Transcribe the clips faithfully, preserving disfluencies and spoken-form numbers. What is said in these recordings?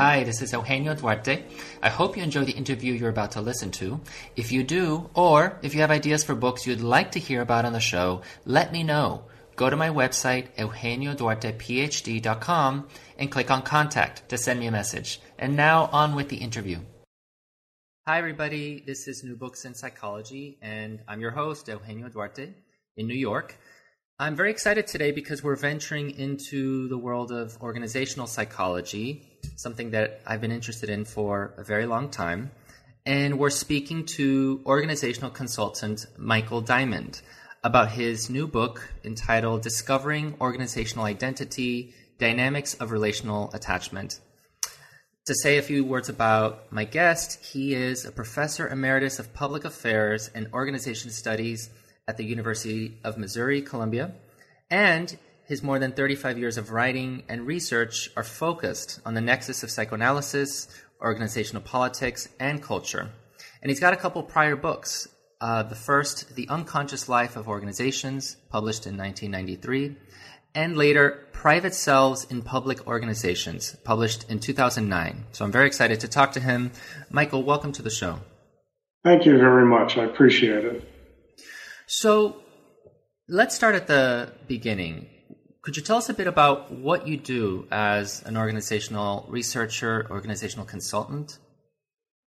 Hi, this is Eugenio Duarte. I hope you enjoy the interview you're about to listen to. If you do, or if you have ideas for books you'd like to hear about on the show, let me know. Go to my website, eugenio duarte p h d dot com, and click on Contact to send me a message. And now, on with the interview. Hi, everybody. This is New Books in Psychology, and I'm your host, Eugenio Duarte, in New York. I'm very excited today because we're venturing into the world of organizational psychology, something that I've been interested in for a very long time. And we're speaking to organizational consultant Michael Diamond about his new book entitled Discovering Organizational Identity: Dynamics of Relational Attachment. To say a few words about my guest, he is a professor emeritus of public affairs and organization studies at the University of Missouri-Columbia, and his more than thirty-five years of writing and research are focused on the nexus of psychoanalysis, organizational politics, and culture. And he's got a couple prior books. Uh, the first, The Unconscious Life of Organizations, published in nineteen ninety-three, and later, Private Selves in Public Organizations, published in two thousand nine. So I'm very excited to talk to him. Michael, welcome to the show. Thank you very much. I appreciate it. So let's start at the beginning. Could you tell us a bit about what you do as an organizational researcher, organizational consultant?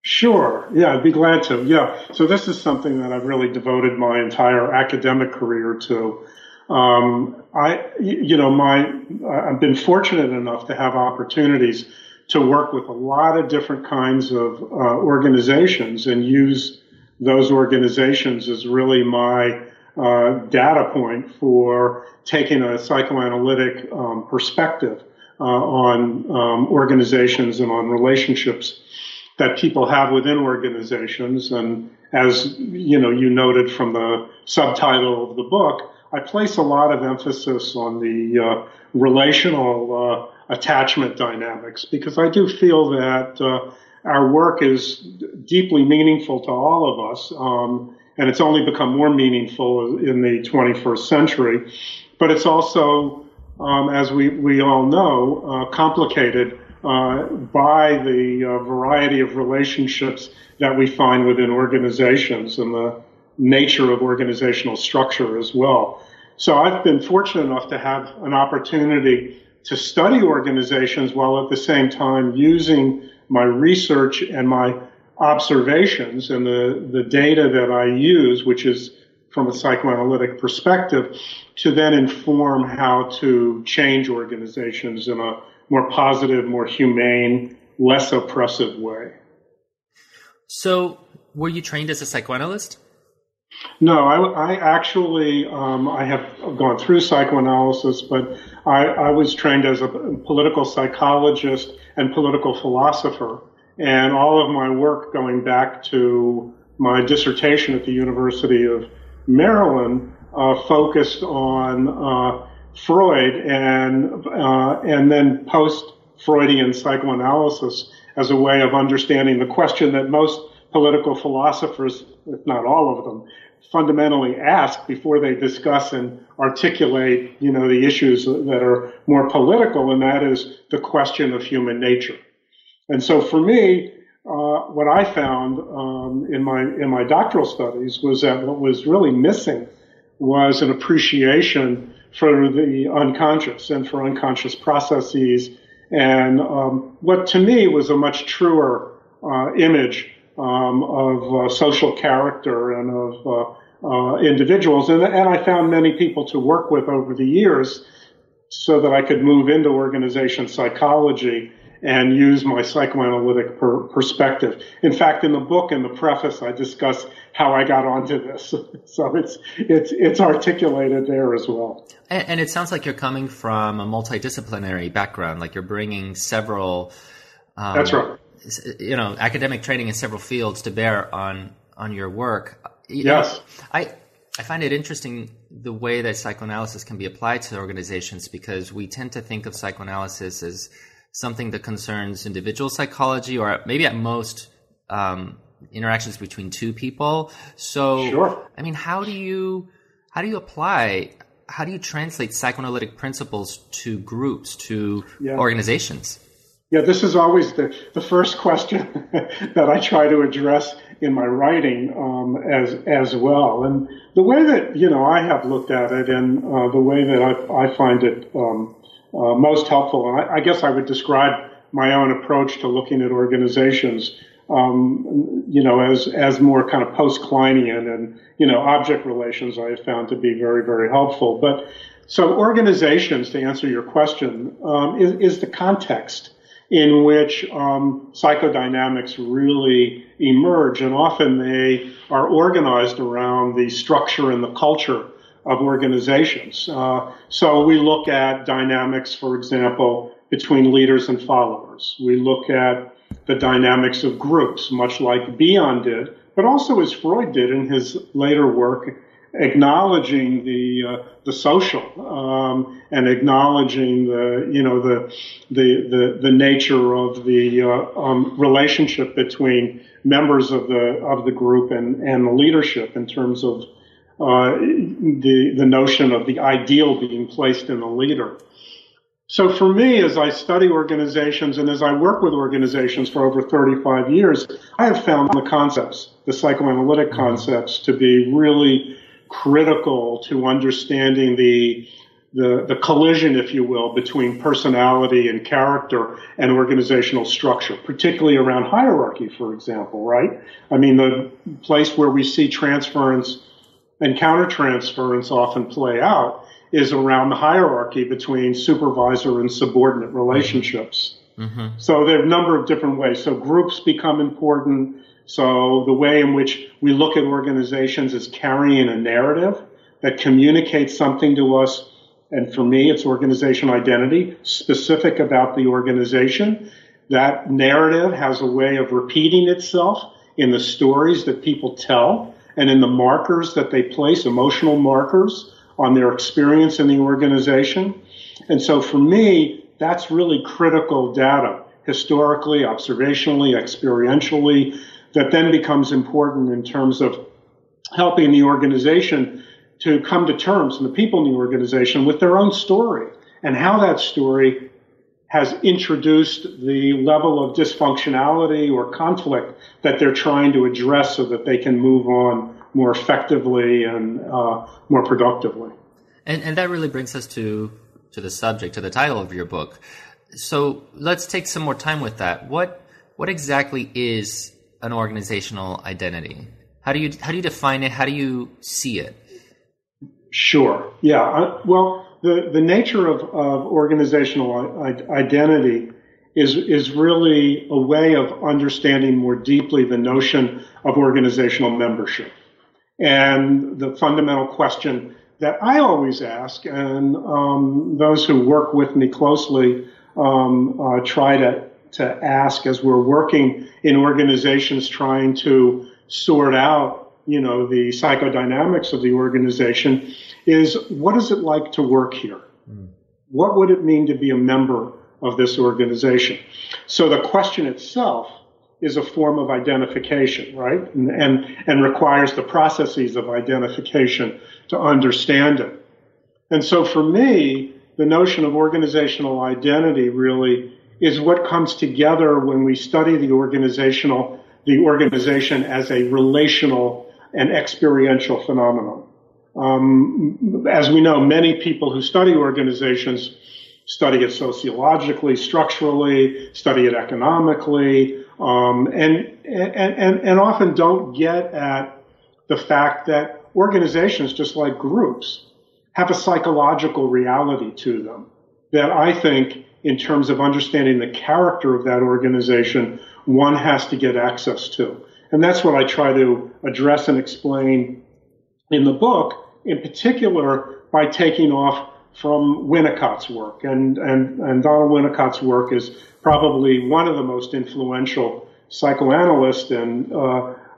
Sure. Yeah, I'd be glad to. Yeah. So this is something that I've really devoted my entire academic career to. Um, I, you know, my, I've been fortunate enough to have opportunities to work with a lot of different kinds of uh, organizations and use those organizations as really my Uh, data point for taking a psychoanalytic um, perspective uh, on um, organizations and on relationships that people have within organizations. And as you know, you noted from the subtitle of the book, I place a lot of emphasis on the uh, relational uh, attachment dynamics because I do feel that uh, our work is deeply meaningful to all of us. Um, And it's only become more meaningful in the twenty-first century. But it's also, um, as we, we all know, uh, complicated uh, by the uh, variety of relationships that we find within organizations and the nature of organizational structure as well. So I've been fortunate enough to have an opportunity to study organizations while at the same time using my research and my observations and the, the data that I use, which is from a psychoanalytic perspective, to then inform how to change organizations in a more positive, more humane, less oppressive way. So were you trained as a psychoanalyst? No, I, I actually, um, I have gone through psychoanalysis, but I, I was trained as a political psychologist and political philosopher. And all of my work going back to my dissertation at the University of Maryland uh, focused on uh, Freud and uh, and then post-Freudian psychoanalysis as a way of understanding the question that most political philosophers, if not all of them, fundamentally ask before they discuss and articulate, you know, the issues that are more political, and that is the question of human nature. And so for me, uh, what I found um, in my in my doctoral studies was that what was really missing was an appreciation for the unconscious and for unconscious processes, and um, what to me was a much truer uh, image um, of uh, social character and of uh, uh, individuals. And, and I found many people to work with over the years so that I could move into organization psychology and use my psychoanalytic per- perspective. In fact, in the book, in the preface, I discuss how I got onto this. So it's it's it's articulated there as well. And, and it sounds like you're coming from a multidisciplinary background, like you're bringing several, um, that's right, you know, academic training in several fields to bear on on your work. You yes, know, I. I find it interesting the way that psychoanalysis can be applied to organizations, because we tend to think of psychoanalysis as something that concerns individual psychology, or maybe at most um, interactions between two people. So, sure. I mean, how do you how do you apply how do you translate psychoanalytic principles to groups, to yeah. organizations? Yeah, this is always the, the first question that I try to address in my writing um, as as well. And the way that, you know, I have looked at it, and uh, the way that I, I find it um, uh, most helpful, and I, I guess I would describe my own approach to looking at organizations, um, you know, as, as more kind of post-Kleinian and, you know, object relations I have found to be very, very helpful. But so organizations, to answer your question, um, is, is the context in which um, psychodynamics really emerge, and often they are organized around the structure and the culture of organizations. Uh, so we look at dynamics, for example, between leaders and followers. We look at the dynamics of groups, much like Bion did, but also as Freud did in his later work, acknowledging the uh, the social um, and acknowledging the you know the the the, the nature of the uh, um, relationship between members of the of the group and, and the leadership, in terms of uh, the the notion of the ideal being placed in the leader. So for me, as I study organizations and as I work with organizations for over thirty-five years, I have found the concepts, the psychoanalytic concepts, to be really critical to understanding the, the the collision, if you will, between personality and character and organizational structure, particularly around hierarchy, for example, right? I mean, the place where we see transference and countertransference often play out is around the hierarchy between supervisor and subordinate relationships. Mm-hmm. So there are a number of different ways. So groups become important. So the way in which we look at organizations is carrying a narrative that communicates something to us. And for me, it's organization identity, specific about the organization. That narrative has a way of repeating itself in the stories that people tell and in the markers that they place, emotional markers on their experience in the organization. And so for me, that's really critical data, historically, observationally, experientially, that then becomes important in terms of helping the organization to come to terms, and the people in the organization, with their own story and how that story has introduced the level of dysfunctionality or conflict that they're trying to address so that they can move on more effectively and uh, more productively. And, and that really brings us to, to the subject, to the title of your book. So let's take some more time with that. What, what exactly is an organizational identity? How do you how do you define it? How do you see it? Sure. Yeah. I, well, the, the nature of, of organizational I- identity is is really a way of understanding more deeply the notion of organizational membership. And the fundamental question that I always ask, and um, those who work with me closely um, uh, try to to ask as we're working in organizations trying to sort out, you know, the psychodynamics of the organization, is what is it like to work here? Mm. What would it mean to be a member of this organization? So the question itself is a form of identification, right? And, and, and requires the processes of identification to understand it. And so for me, the notion of organizational identity really is what comes together when we study the organizational, the organization as a relational and experiential phenomenon. Um, as we know, many people who study organizations study it sociologically, structurally, study it economically, um, and, and and and often don't get at the fact that organizations, just like groups, have a psychological reality to them that I think in terms of understanding the character of that organization, one has to get access to. And that's what I try to address and explain in the book, in particular by taking off from Winnicott's work. And, and, and Donald Winnicott's work is probably one of the most influential psychoanalysts, and uh,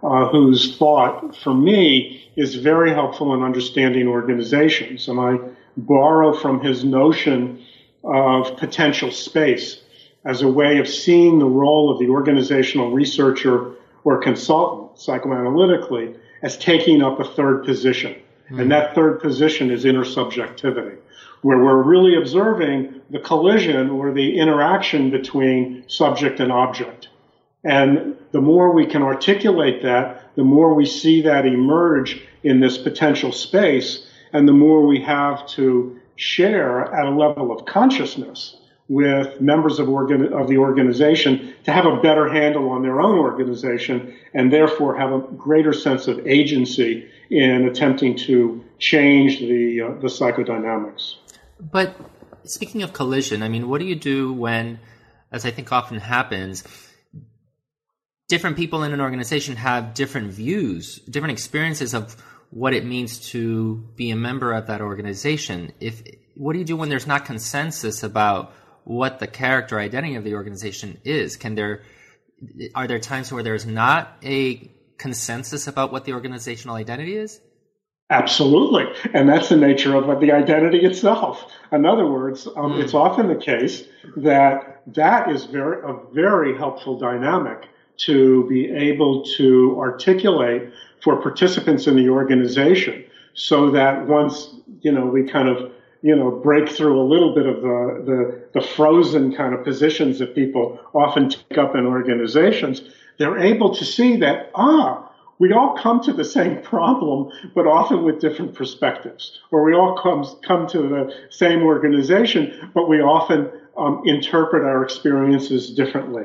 uh, whose thought, for me, is very helpful in understanding organizations. And I borrow from his notion of potential space as a way of seeing the role of the organizational researcher or consultant psychoanalytically as taking up a third position. Mm-hmm. And that third position is intersubjectivity, where we're really observing the collision or the interaction between subject and object. And the more we can articulate that, the more we see that emerge in this potential space, and the more we have to share at a level of consciousness with members of, organ- of the organization to have a better handle on their own organization, and therefore have a greater sense of agency in attempting to change the uh, the psychodynamics. But speaking of collision, I mean, what do you do when, as I think often happens, different people in an organization have different views, different experiences of what it means to be a member of that organization? If what do you do when there's not consensus about what the character identity of the organization is? Can there are there times where there's not a consensus about what the organizational identity is? Absolutely. And that's the nature of the identity itself. In other words, um, mm. it's often the case that that is very a very helpful dynamic to be able to articulate for participants in the organization, so that once, you know, we kind of, you know, break through a little bit of the, the, the frozen kind of positions that people often take up in organizations, they're able to see that, ah, we all come to the same problem, but often with different perspectives. Or we all come, come to the same organization, but we often um, interpret our experiences differently.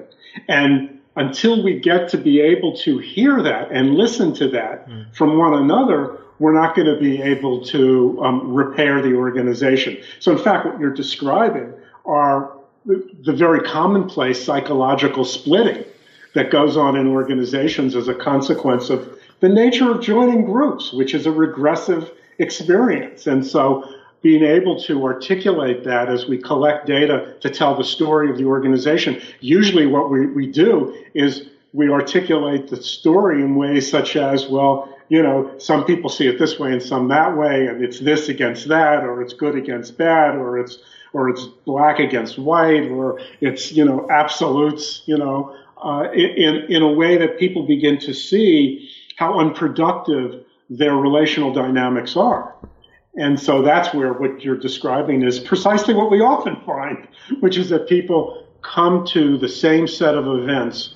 And until we get to be able to hear that and listen to that mm. from one another, we're not going to be able to um, repair the organization. So, in fact, what you're describing are the very commonplace psychological splitting that goes on in organizations as a consequence of the nature of joining groups, which is a regressive experience. And so being able to articulate that as we collect data to tell the story of the organization. Usually what we, we do is we articulate the story in ways such as, well, you know, some people see it this way and some that way, and it's this against that, or it's good against bad, or it's or it's black against white, or it's, you know, absolutes, you know, uh, in, in a way that people begin to see how unproductive their relational dynamics are. And so that's where what you're describing is precisely what we often find, which is that people come to the same set of events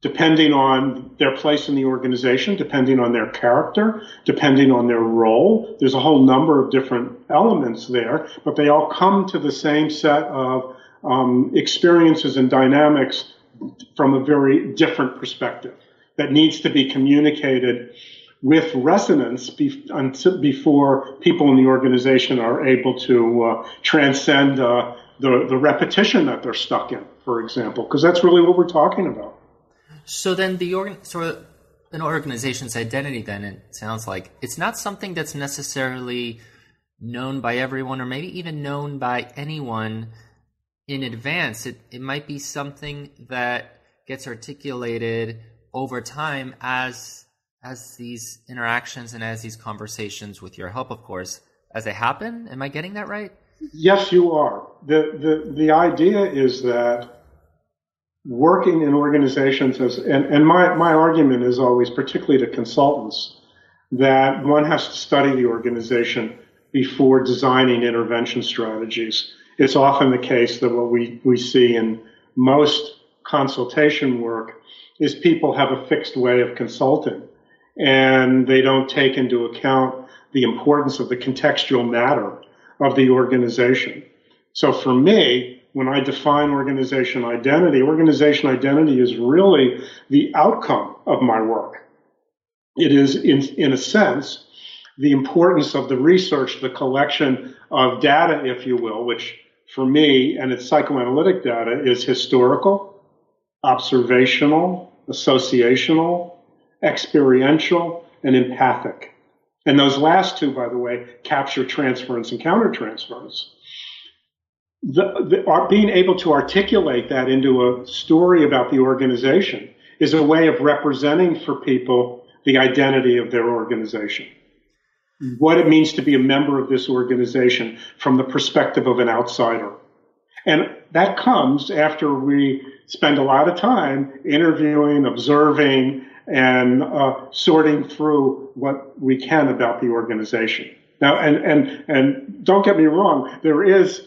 depending on their place in the organization, depending on their character, depending on their role. There's a whole number of different elements there, but they all come to the same set of um, experiences and dynamics from a very different perspective that needs to be communicated with resonance before people in the organization are able to uh, transcend uh, the, the repetition that they're stuck in, for example, because that's really what we're talking about. So then the organ- so an organization's identity, then, it sounds like, it's not something that's necessarily known by everyone, or maybe even known by anyone in advance. It, it might be something that gets articulated over time as as these interactions and as these conversations, with your help, of course, as they happen. Am I getting that right? Yes, you are. The the, the idea is that working in organizations, as, and, and my, my argument is always, particularly to consultants, that one has to study the organization before designing intervention strategies. It's often the case that what we, we see in most consultation work is people have a fixed way of consulting, and they don't take into account the importance of the contextual matter of the organization. So for me, when I define organization identity, organization identity is really the outcome of my work. It is, in, in a sense, the importance of the research, the collection of data, if you will, which for me, and it's psychoanalytic data, is historical, observational, associational, experiential, and empathic. And those last two, by the way, capture transference and countertransference. The, the, our, being able to articulate that into a story about the organization is a way of representing for people the identity of their organization, what it means to be a member of this organization from the perspective of an outsider. And that comes after we spend a lot of time interviewing, observing, and uh, sorting through what we can about the organization. Now, and, and, and don't get me wrong, there is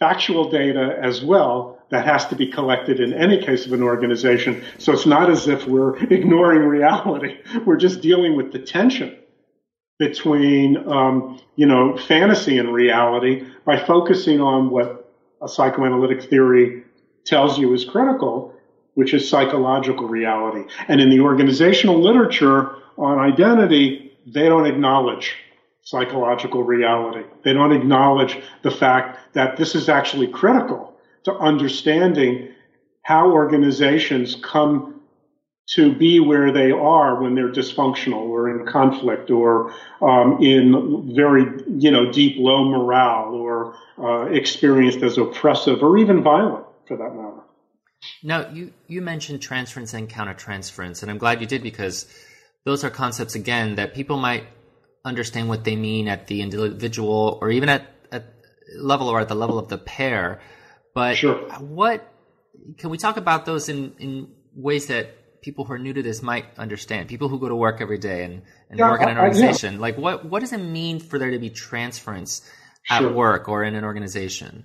factual data as well that has to be collected in any case of an organization. So it's not as if we're ignoring reality. We're just dealing with the tension between, um, you know, fantasy and reality by focusing on what a psychoanalytic theory tells you is critical, which is psychological reality. And in the organizational literature on identity, they don't acknowledge psychological reality. They don't acknowledge the fact that this is actually critical to understanding how organizations come to be where they are when they're dysfunctional or in conflict or um, in very, you know, deep low morale or uh, experienced as oppressive or even violent for that matter. Now, you, you mentioned transference and countertransference, and I'm glad you did because those are concepts, again, that people might understand what they mean at the individual or even at a level or at the level of the pair. But sure. What can we talk about those in, in ways that people who are new to this might understand? People who go to work every day and, and yeah, work in an organization, I, yeah. like what, what does it mean for there to be transference at sure. work or in an organization?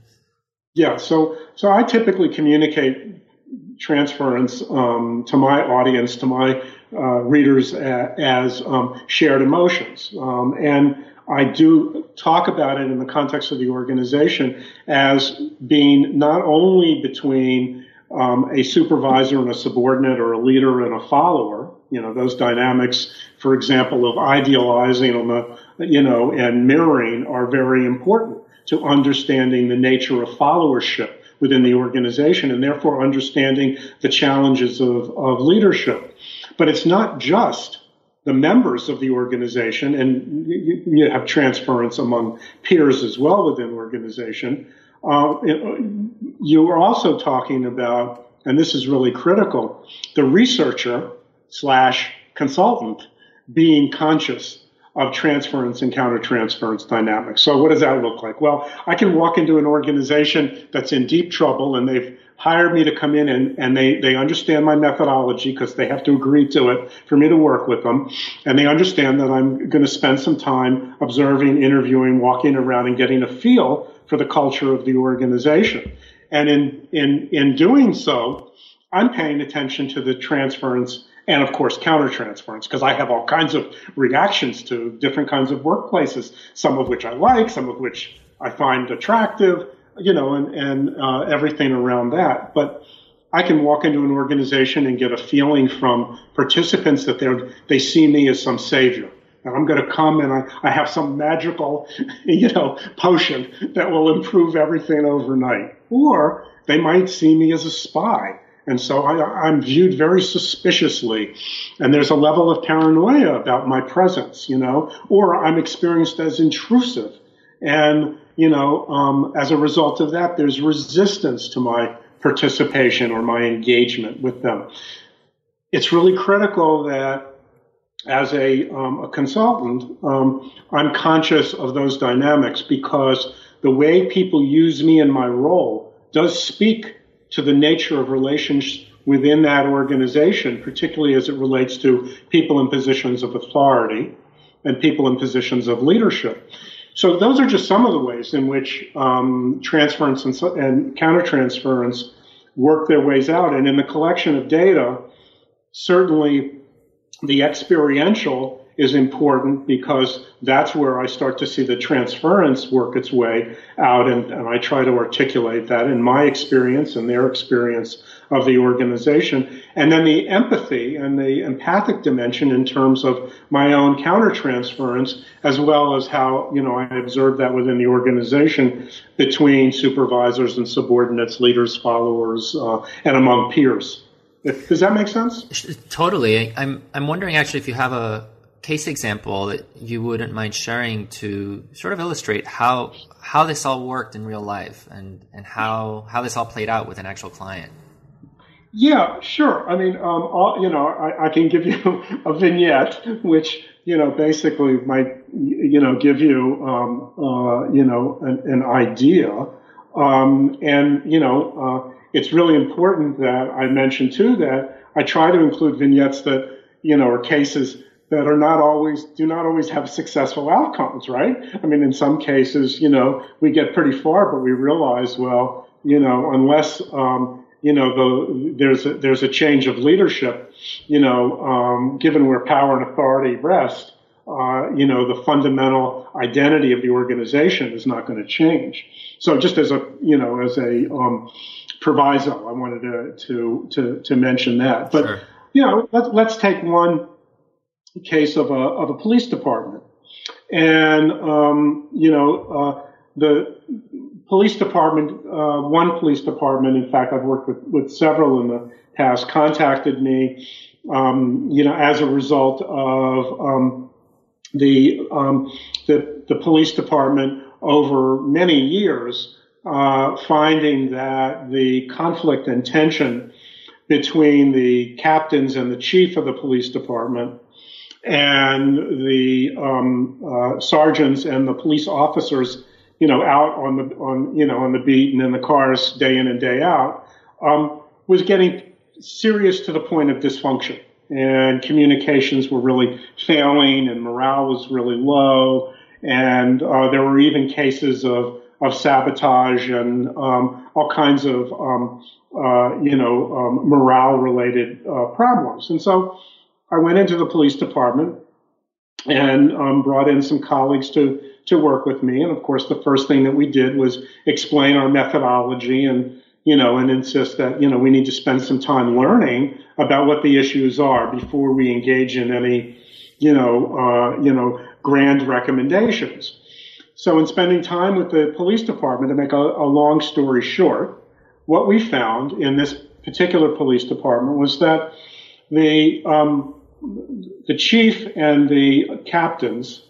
Yeah, so so I typically communicate transference um, to my audience, to my uh, readers, a, as um, shared emotions. Um, and I do talk about it in the context of the organization as being not only between um, a supervisor and a subordinate or a leader and a follower, you know, those dynamics, for example, of idealizing on the, you know, and mirroring are very important to understanding the nature of followership within the organization and therefore understanding the challenges of, of leadership. But it's not just the members of the organization, and you, you have transference among peers as well within the organization. Uh, it, you are also talking about, and this is really critical, the researcher slash consultant being conscious of transference and countertransference dynamics. So what does that look like? Well, I can walk into an organization that's in deep trouble and they've hired me to come in and, and they, they understand my methodology because they have to agree to it for me to work with them. And they understand that I'm going to spend some time observing, interviewing, walking around and getting a feel for the culture of the organization. And in, in, in doing so, I'm paying attention to the transference and, of course, countertransference, because I have all kinds of reactions to different kinds of workplaces, some of which I like, some of which I find attractive, you know, and, and uh, everything around that. But I can walk into an organization and get a feeling from participants that they're, they see me as some savior. And I'm going to come and I, I have some magical, you know, potion that will improve everything overnight. Or they might see me as a spy. And so I, I'm viewed very suspiciously, and there's a level of paranoia about my presence, you know, or I'm experienced as intrusive. And, you know, um, as a result of that, there's resistance to my participation or my engagement with them. It's really critical that as a, um, a consultant, um, I'm conscious of those dynamics because the way people use me in my role does speak to the nature of relations within that organization, particularly as it relates to people in positions of authority and people in positions of leadership. So those are just some of the ways in which um, transference and, and countertransference work their ways out. And in the collection of data, certainly the experiential is important because that's where I start to see the transference work its way out, and, and I try to articulate that in my experience and their experience of the organization. And then the empathy and the empathic dimension in terms of my own countertransference, as well as how, you know, I observe that within the organization between supervisors and subordinates, leaders, followers, uh, and among peers. Does that make sense? Totally. I'm I'm wondering actually if you have a case example that you wouldn't mind sharing to sort of illustrate how how this all worked in real life and, and how how this all played out with an actual client. Yeah, sure. I mean, um, all, you know, I, I can give you a vignette, which, you know, basically might, you know, give you, um, uh, you know, an, an idea. Um, and, you know, uh, it's really important that I mention, too, that I try to include vignettes that, you know, or cases that are not always, do not always have successful outcomes, right? I mean, in some cases, you know, we get pretty far, but we realize, well, you know, unless, um, you know, the, there's a, there's a change of leadership, you know, um, given where power and authority rest, uh, you know, the fundamental identity of the organization is not going to change. So just as a, you know, as a um, proviso, I wanted to to to, to mention that. But, sure. You know, let's let's take one case of a of a police department, and um, you know, uh, the police department, uh, one police department, in fact, I've worked with, with several in the past, contacted me, um, you know, as a result of, um, the, um, the, the police department over many years, uh, finding that the conflict and tension between the captains and the chief of the police department and the, um, uh, sergeants and the police officers, you know, out on the, on, you know, on the beat and in the cars day in and day out, um, was getting serious to the point of dysfunction, and communications were really failing and morale was really low. And, uh, there were even cases of, of sabotage and, um, all kinds of, um, uh, you know, um, morale related, uh, problems. And so I went into the police department and, um, brought in some colleagues to, to work with me. And of course, the first thing that we did was explain our methodology and, you know, and insist that, you know, we need to spend some time learning about what the issues are before we engage in any, you know, uh, you know, grand recommendations. So in spending time with the police department, to make a, a long story short, what we found in this particular police department was that the, um, the chief and the captains,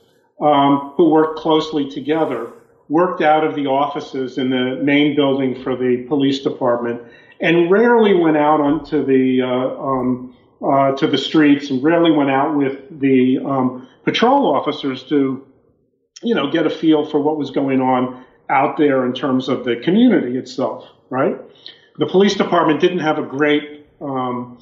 Um, who worked closely together, worked out of the offices in the main building for the police department, and rarely went out onto the uh, um, uh, to the streets, and rarely went out with the um, patrol officers to, you know, get a feel for what was going on out there in terms of the community itself. Right? The police department didn't have a great. Um,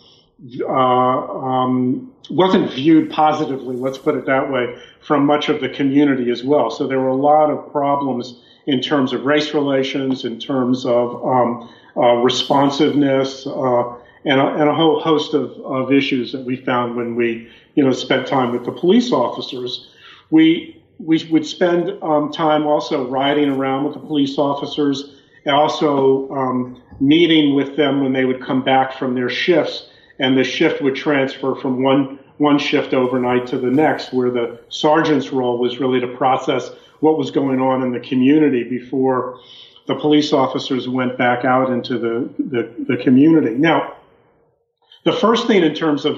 Uh, um, wasn't viewed positively, let's put it that way, from much of the community as well. So there were a lot of problems in terms of race relations, in terms of um, uh, responsiveness, uh, and, a, and a whole host of, of issues that we found when we, you know, spent time with the police officers. We we would spend um, time also riding around with the police officers, and also um, meeting with them when they would come back from their shifts. And the shift would transfer from one, one shift overnight to the next, where the sergeant's role was really to process what was going on in the community before the police officers went back out into the, the, the community. Now, the first thing in terms of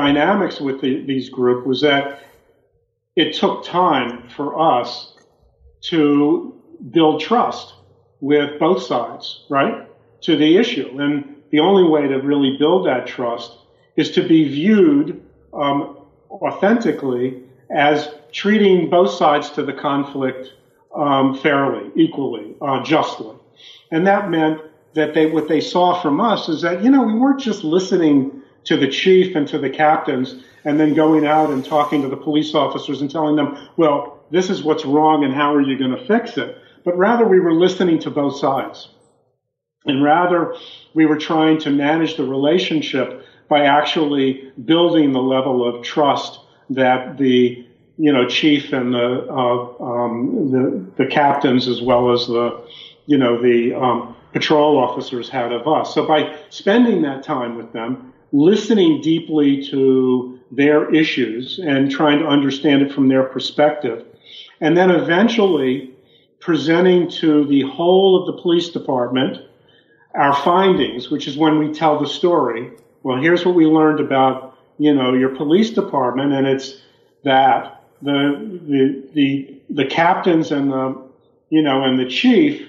dynamics with the, these group was that it took time for us to build trust with both sides, right, to the issue. And the only way to really build that trust is to be viewed um, authentically as treating both sides to the conflict um, fairly, equally, uh, justly. And that meant that they, what they saw from us is that, you know, we weren't just listening to the chief and to the captains and then going out and talking to the police officers and telling them, well, this is what's wrong and how are you going to fix it? But rather we were listening to both sides. And rather, we were trying to manage the relationship by actually building the level of trust that the you know chief and the uh, um, the, the captains, as well as the you know the um, patrol officers, had of us. So by spending that time with them, listening deeply to their issues and trying to understand it from their perspective, and then eventually presenting to the whole of the police department our findings, which is when we tell the story. Well, here's what we learned about, you know, your police department, and it's that the the the, the captains and the you know and the chief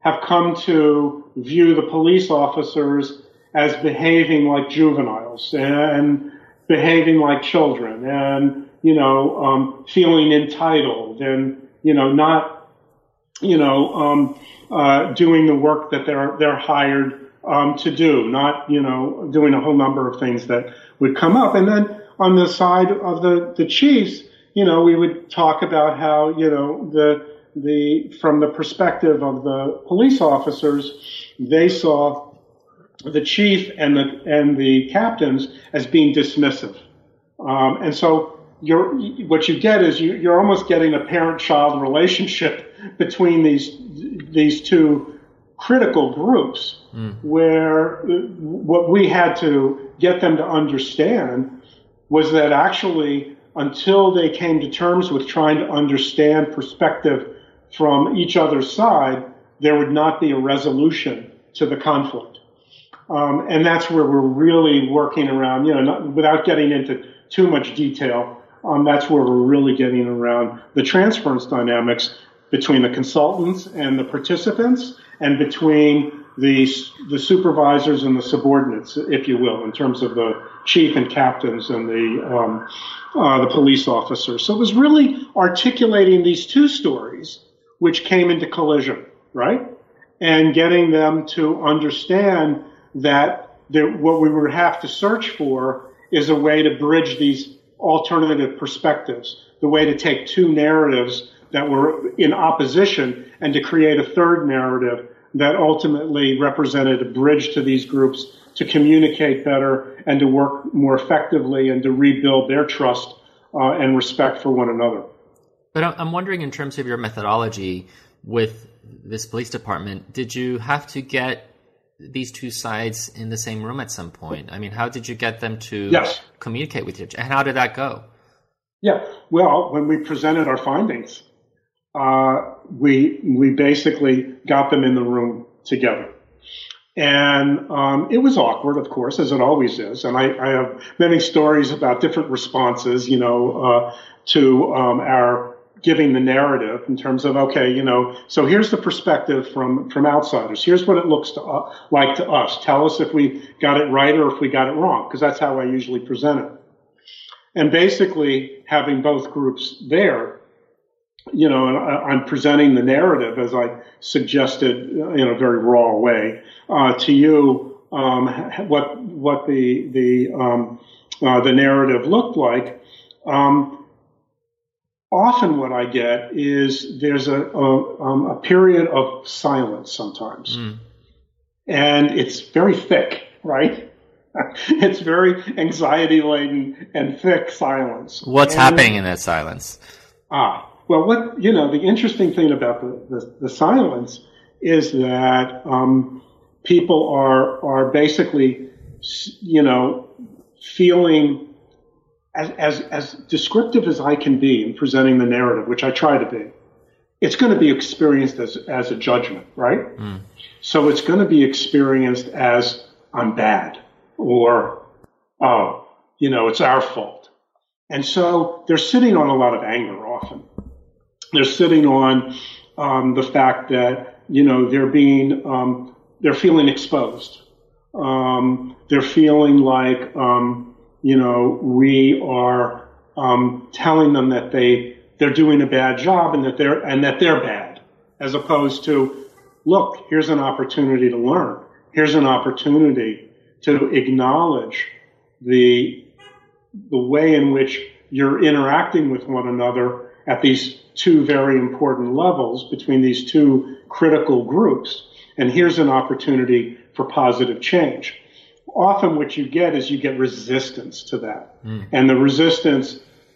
have come to view the police officers as behaving like juveniles and behaving like children, and you know um, feeling entitled, and you know not you know um, uh, doing the work that they're they're hired Um, to do, not, you know, doing a whole number of things that would come up. And then on the side of the, the chiefs, you know, we would talk about how, you know, the, the, from the perspective of the police officers, they saw the chief and the, and the captains as being dismissive. Um, and so you're, what you get is you, you're almost getting a parent-child relationship between these, these two critical groups, mm. where what we had to get them to understand was that actually until they came to terms with trying to understand perspective from each other's side, there would not be a resolution to the conflict. Um, and that's where we're really working around, you know, not, without getting into too much detail, um, that's where we're really getting around the transference dynamics between the consultants and the participants, and between the the supervisors and the subordinates, if you will, in terms of the chief and captains and the um, uh, the police officers. So it was really articulating these two stories, which came into collision, right, and getting them to understand that there, what we would have to search for is a way to bridge these alternative perspectives, the way to take two narratives that were in opposition and to create a third narrative that ultimately represented a bridge to these groups to communicate better and to work more effectively and to rebuild their trust uh, and respect for one another. But I'm wondering, in terms of your methodology with this police department, did you have to get these two sides in the same room at some point? I mean, how did you get them to yes. communicate with you? And how did that go? Yeah. Well, when we presented our findings, Uh, we we basically got them in the room together. And um, it was awkward, of course, as it always is. And I, I have many stories about different responses, you know, uh, to um, our giving the narrative in terms of, okay, you know, so here's the perspective from, from outsiders. Here's what it looks to, uh, like to us. Tell us if we got it right or if we got it wrong, because that's how I usually present it. And basically having both groups there, you know, and I'm presenting the narrative, as I suggested, in a very raw way, uh, to you, um, what, what the, the, um, uh, the narrative looked like. Um, often what I get is there's a, a, um, a period of silence sometimes. Mm. And it's very thick, right? It's very anxiety laden and thick silence. What's and, happening in that silence? Ah, Well, what, you know, the interesting thing about the, the, the silence is that um, people are are basically, you know, feeling as, as as descriptive as I can be in presenting the narrative, which I try to be. It's going to be experienced as, as a judgment, right? Mm. So it's going to be experienced as I'm bad, or, oh, you know, it's our fault. And so they're sitting on a lot of anger often. They're sitting on um, the fact that, you know, they're being, um, they're feeling exposed. Um, they're feeling like, um, you know, we are um, telling them that they they're doing a bad job and that they're and that they're bad, as opposed to, look, here's an opportunity to learn. Here's an opportunity to acknowledge the the way in which you're interacting with one another at these two very important levels between these two critical groups. And here's an opportunity for positive change. Often what you get is you get resistance to that. Mm. And the resistance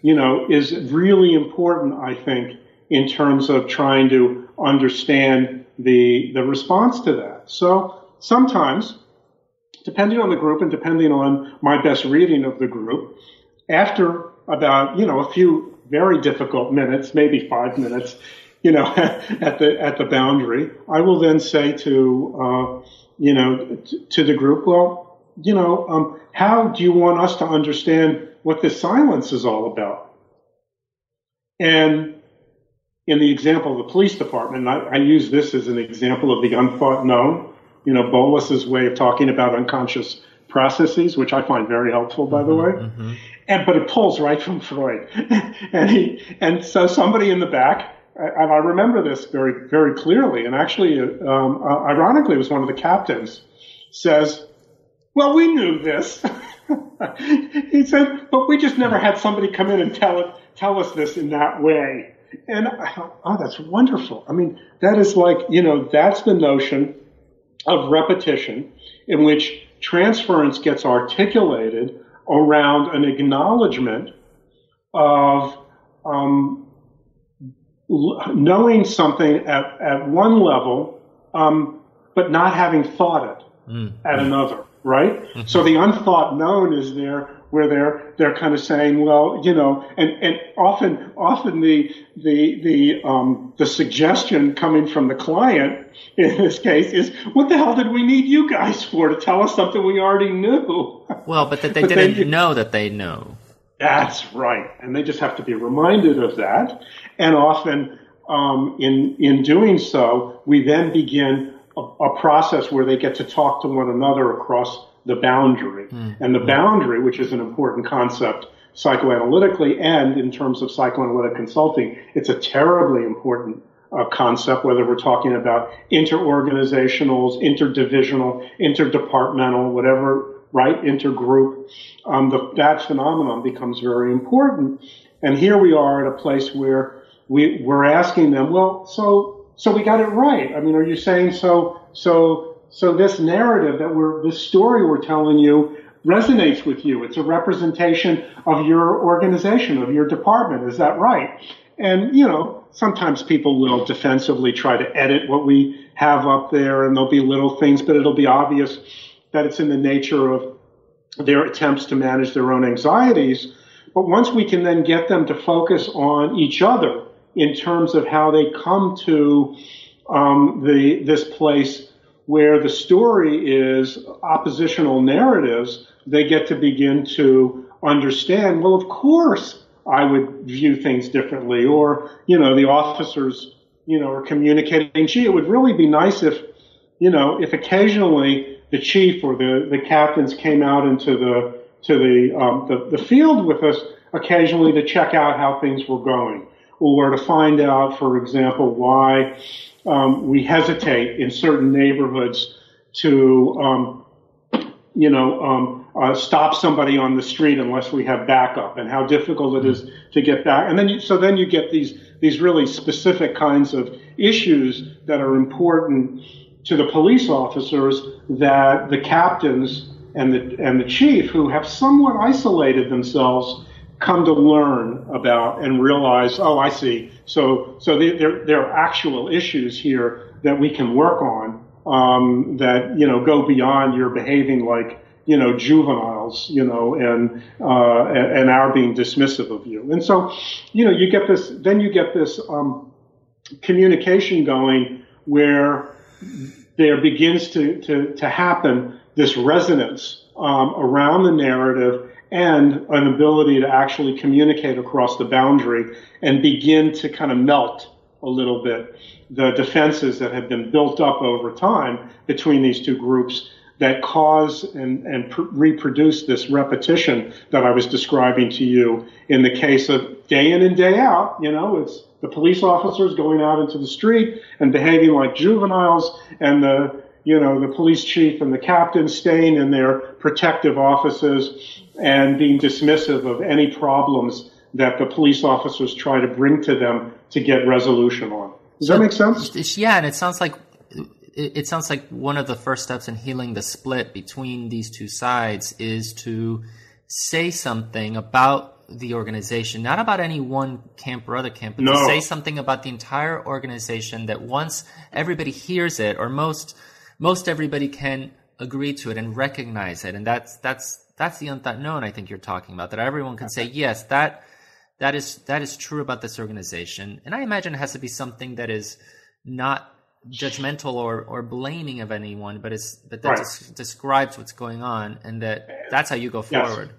you know, is really important, I think, in terms of trying to understand the the response to that. So sometimes, depending on the group and depending on my best reading of the group, after about, you know, a few very difficult minutes, maybe five minutes, you know, at the at the boundary, I will then say to, uh, you know, t- to the group, well, you know, um, how do you want us to understand what this silence is all about? And in the example of the police department, I, I use this as an example of the unthought known, you know, Bolas's way of talking about unconscious processes, which I find very helpful, by the way. Mm-hmm. And but it pulls right from Freud. and he and so somebody in the back, and I remember this very, very clearly, and actually, um, ironically, it was one of the captains, says, well, we knew this. He said, but we just never had somebody come in and tell it, tell us this in that way. And I thought, oh, that's wonderful. I mean, that is like, you know, that's the notion of repetition in which transference gets articulated around an acknowledgement of um, knowing something at, at one level, um, but not having thought it mm. at another, right? Mm-hmm. So the unthought known is there, where they're they're kind of saying, well, you know, and, and often often the the the um, the suggestion coming from the client in this case is, what the hell did we need you guys for, to tell us something we already knew? Well, but that they but didn't they, know that they know. That's right, and they just have to be reminded of that. And often, um, in in doing so, we then begin a, a process where they get to talk to one another across the boundary. Mm. And the boundary, which is an important concept psychoanalytically and in terms of psychoanalytic consulting, it's a terribly important uh, concept, whether we're talking about interorganizationals, interdivisional, interdepartmental, whatever, right, intergroup. Um, the, that phenomenon becomes very important. And here we are at a place where we, we're asking them, well, so, so we got it right. I mean, are you saying so, so, So this narrative that we're, this story we're telling you resonates with you. It's a representation of your organization, of your department. Is that right? And, you know, sometimes people will defensively try to edit what we have up there, and there'll be little things, but it'll be obvious that it's in the nature of their attempts to manage their own anxieties. But once we can then get them to focus on each other in terms of how they come to um, the this place where the story is oppositional narratives, they get to begin to understand, well, of course I would view things differently. Or, you know, the officers, you know, are communicating, gee, it would really be nice if, you know, if occasionally the chief or the, the captains came out into the, to the, um, the, the field with us occasionally to check out how things were going, or to find out, for example, why um, we hesitate in certain neighborhoods to, um, you know, um, uh, stop somebody on the street unless we have backup, and how difficult it is to get back. And then, you, so then you get these these really specific kinds of issues that are important to the police officers that the captains and the and the chief, who have somewhat isolated themselves, come to learn about and realize, oh, I see. So, so there, there are actual issues here that we can work on, um, that, you know, go beyond your behaving like, you know, juveniles, you know, and, uh, and our being dismissive of you. And so, you know, you get this, then you get this, um, communication going where there begins to, to, to happen this resonance, um, around the narrative, and an ability to actually communicate across the boundary and begin to kind of melt a little bit the defenses that have been built up over time between these two groups that cause and, and pr- reproduce this repetition that I was describing to you in the case of day in and day out. You know, it's the police officers going out into the street and behaving like juveniles, and the, you know, the police chief and the captain staying in their protective offices and being dismissive of any problems that the police officers try to bring to them to get resolution on. Does that make sense? Yeah, and it sounds like it sounds like one of the first steps in healing the split between these two sides is to say something about the organization, not about any one camp or other camp, but no. to say something about the entire organization that once everybody hears it, or most most everybody can agree to it and recognize it. And that's that's that's the unknown I think you're talking about, that everyone can say, yes, that that is that is true about this organization. And I imagine it has to be something that is not judgmental or, or blaming of anyone, but it's but that right. des- describes what's going on, and that that's how you go forward. Yes.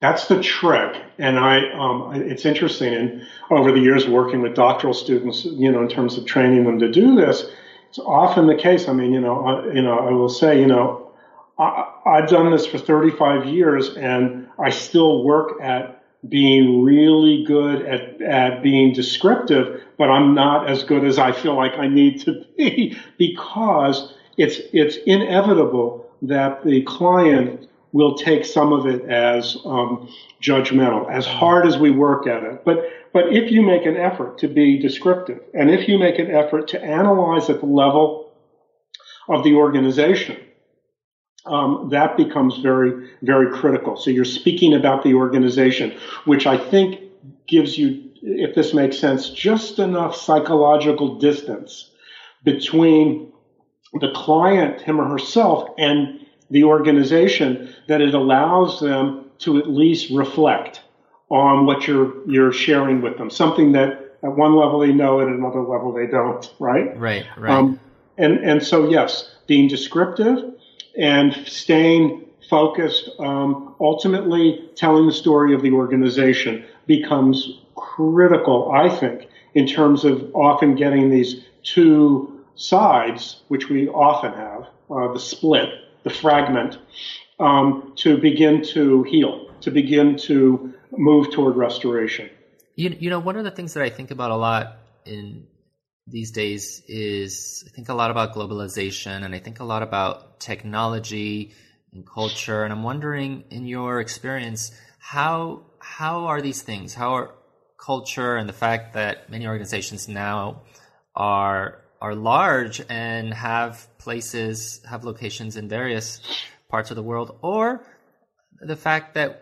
That's the trick. And I, um, it's interesting. And over the years, working with doctoral students, you know, in terms of training them to do this, it's often the case. I mean, you know, I, you know, I will say, you know, I, I've done this for thirty-five years, and I still work at being really good at, at being descriptive, but I'm not as good as I feel like I need to be, because it's it's inevitable that the client we'll take some of it as um, judgmental, as hard as we work at it. But but if you make an effort to be descriptive, and if you make an effort to analyze at the level of the organization, um, that becomes very, very critical. So you're speaking about the organization, which I think gives you, if this makes sense, just enough psychological distance between the client, him or herself, and the organization, that it allows them to at least reflect on what you're you're sharing with them, something that at one level they know, at another level they don't, right? Right, right. Um, and, and so, yes, being descriptive and staying focused, um, ultimately telling the story of the organization becomes critical, I think, in terms of often getting these two sides, which we often have, uh, the split, the fragment, um, to begin to heal, to begin to move toward restoration. You, you know, one of the things that I think about a lot in these days is, I think a lot about globalization, and I think a lot about technology and culture. And I'm wondering, in your experience, how how are these things? How are culture and the fact that many organizations now are are large and have places, have locations in various parts of the world, or the fact that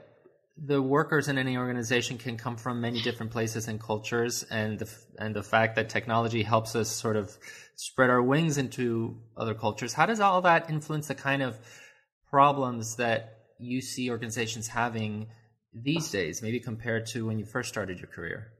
the workers in any organization can come from many different places and cultures, and the, and the fact that technology helps us sort of spread our wings into other cultures. How does all that influence the kind of problems that you see organizations having these days, maybe compared to when you first started your career?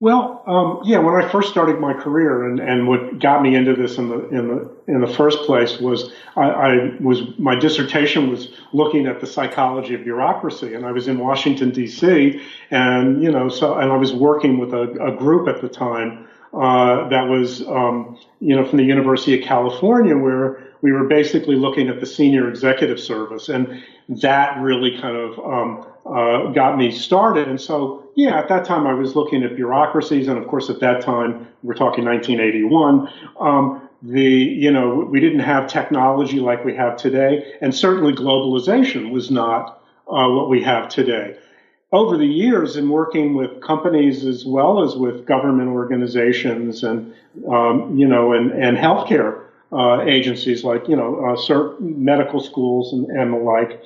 Well, um, yeah, when I first started my career, and, and what got me into this in the in the in the first place was I, I was my dissertation was looking at the psychology of bureaucracy, and I was in Washington D C, and you know, so and I was working with a, a group at the time uh, that was um, you know from the University of California, where we were basically looking at the senior executive service, and that really kind of um, uh, got me started, and so. Yeah, at that time I was looking at bureaucracies, and of course at that time, we're talking nineteen eighty-one, um, the, you know, we didn't have technology like we have today, and certainly globalization was not uh, what we have today. Over the years, in working with companies as well as with government organizations and, um, you know, and, and healthcare uh, agencies like, you know, uh, medical schools and, and the like,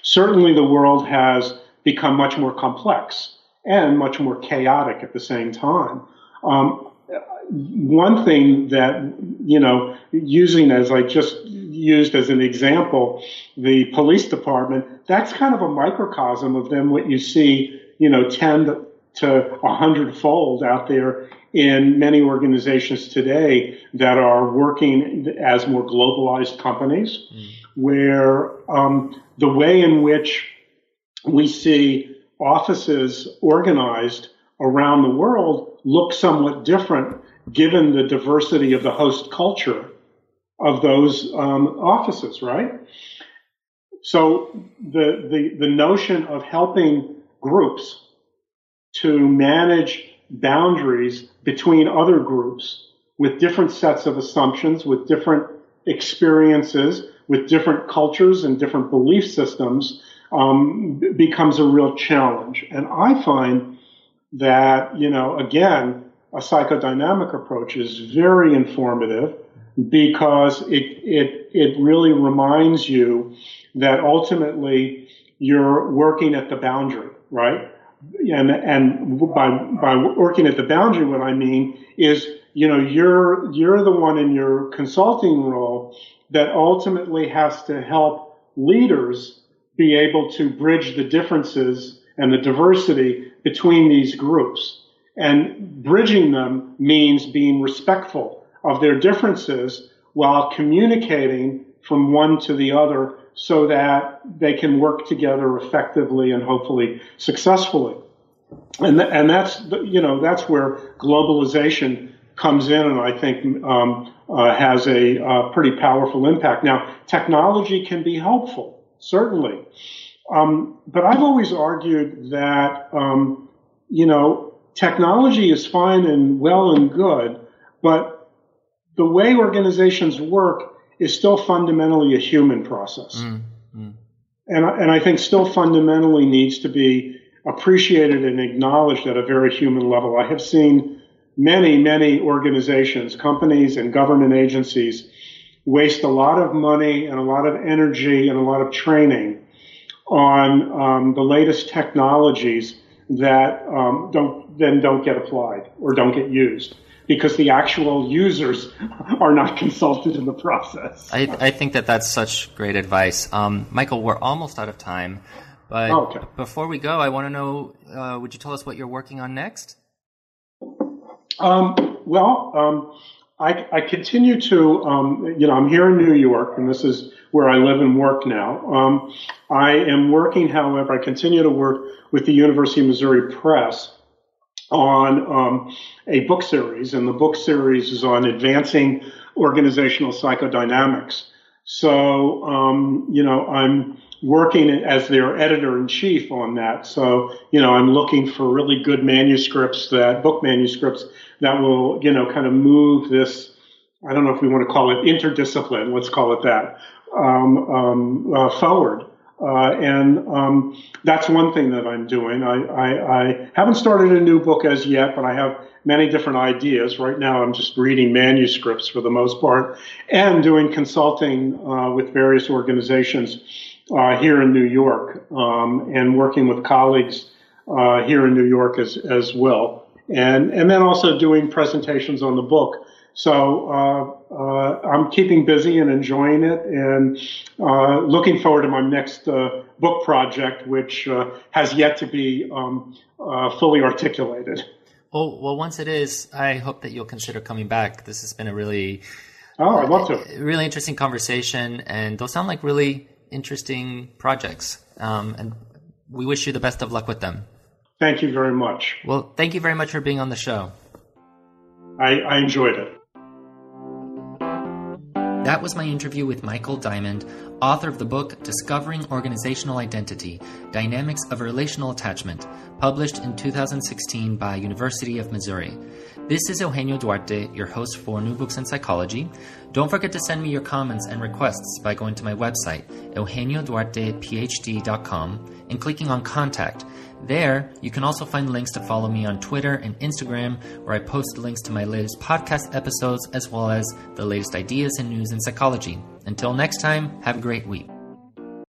certainly the world has become much more complex and much more chaotic at the same time. Um, one thing that, you know, using as I just used as an example, the police department, that's kind of a microcosm of them, what you see, you know, ten to one hundred fold out there in many organizations today that are working as more globalized companies, mm. where um, the way in which we see offices organized around the world look somewhat different given the diversity of the host culture of those um, offices, right? So the, the, the notion of helping groups to manage boundaries between other groups with different sets of assumptions, with different experiences, with different cultures and different belief systems Um, becomes a real challenge. And I find that, you know, again, a psychodynamic approach is very informative, because it, it, it really reminds you that ultimately you're working at the boundary, right? and and by by working at the boundary, what I mean is, you know, you're you're the one in your consulting role that ultimately has to help leaders be able to bridge the differences and the diversity between these groups. And bridging them means being respectful of their differences while communicating from one to the other so that they can work together effectively and hopefully successfully. And th- and that's, you know, that's where globalization comes in, and I think um, uh, has a uh, pretty powerful impact. Now, technology can be helpful, certainly. Um, but I've always argued that, um, you know, technology is fine and well and good, but the way organizations work is still fundamentally a human process. Mm, mm. And, and I think still fundamentally needs to be appreciated and acknowledged at a very human level. I have seen many, many organizations, companies and government agencies waste a lot of money and a lot of energy and a lot of training on um, the latest technologies that um, don't then don't get applied or don't get used, because the actual users are not consulted in the process. I, I think that that's such great advice. Um, Michael, we're almost out of time, but oh, okay. Before we go, I want to know, uh, would you tell us what you're working on next? Um, well, um, I, I continue to, um, you know, I'm here in New York, and this is where I live and work now. Um, I am working, however, I continue to work with the University of Missouri Press on um, a book series, and the book series is on advancing organizational psychodynamics. So, um, you know, I'm working as their editor-in-chief on that. So, you know, I'm looking for really good manuscripts, that book manuscripts that will, you know, kind of move this, I don't know if we want to call it interdiscipline, let's call it that, um, um, uh, forward. Uh, and um, that's one thing that I'm doing. I, I, I haven't started a new book as yet, but I have many different ideas. Right now, I'm just reading manuscripts for the most part and doing consulting uh, with various organizations uh, here in New York, um, and working with colleagues uh, here in New York as, as well. And, and then also doing presentations on the book. So uh, uh, I'm keeping busy and enjoying it, and uh, looking forward to my next uh, book project, which uh, has yet to be um, uh, fully articulated. Well, well, once it is, I hope that you'll consider coming back. This has been a really, oh, I'd love to. really interesting conversation, and those sound like really interesting projects. Um, and we wish you the best of luck with them. Thank you very much. Well, thank you very much for being on the show. I, I enjoyed it. That was my interview with Michael Diamond, author of the book Discovering Organizational Identity: Dynamics of Relational Attachment, published in two thousand sixteen by University of Missouri. This is Eugenio Duarte, your host for New Books in Psychology. Don't forget to send me your comments and requests by going to my website, eugenio duarte p h d dot com, and clicking on Contact. There, you can also find links to follow me on Twitter and Instagram, where I post links to my latest podcast episodes as well as the latest ideas and news in psychology. Until next time, have a great week.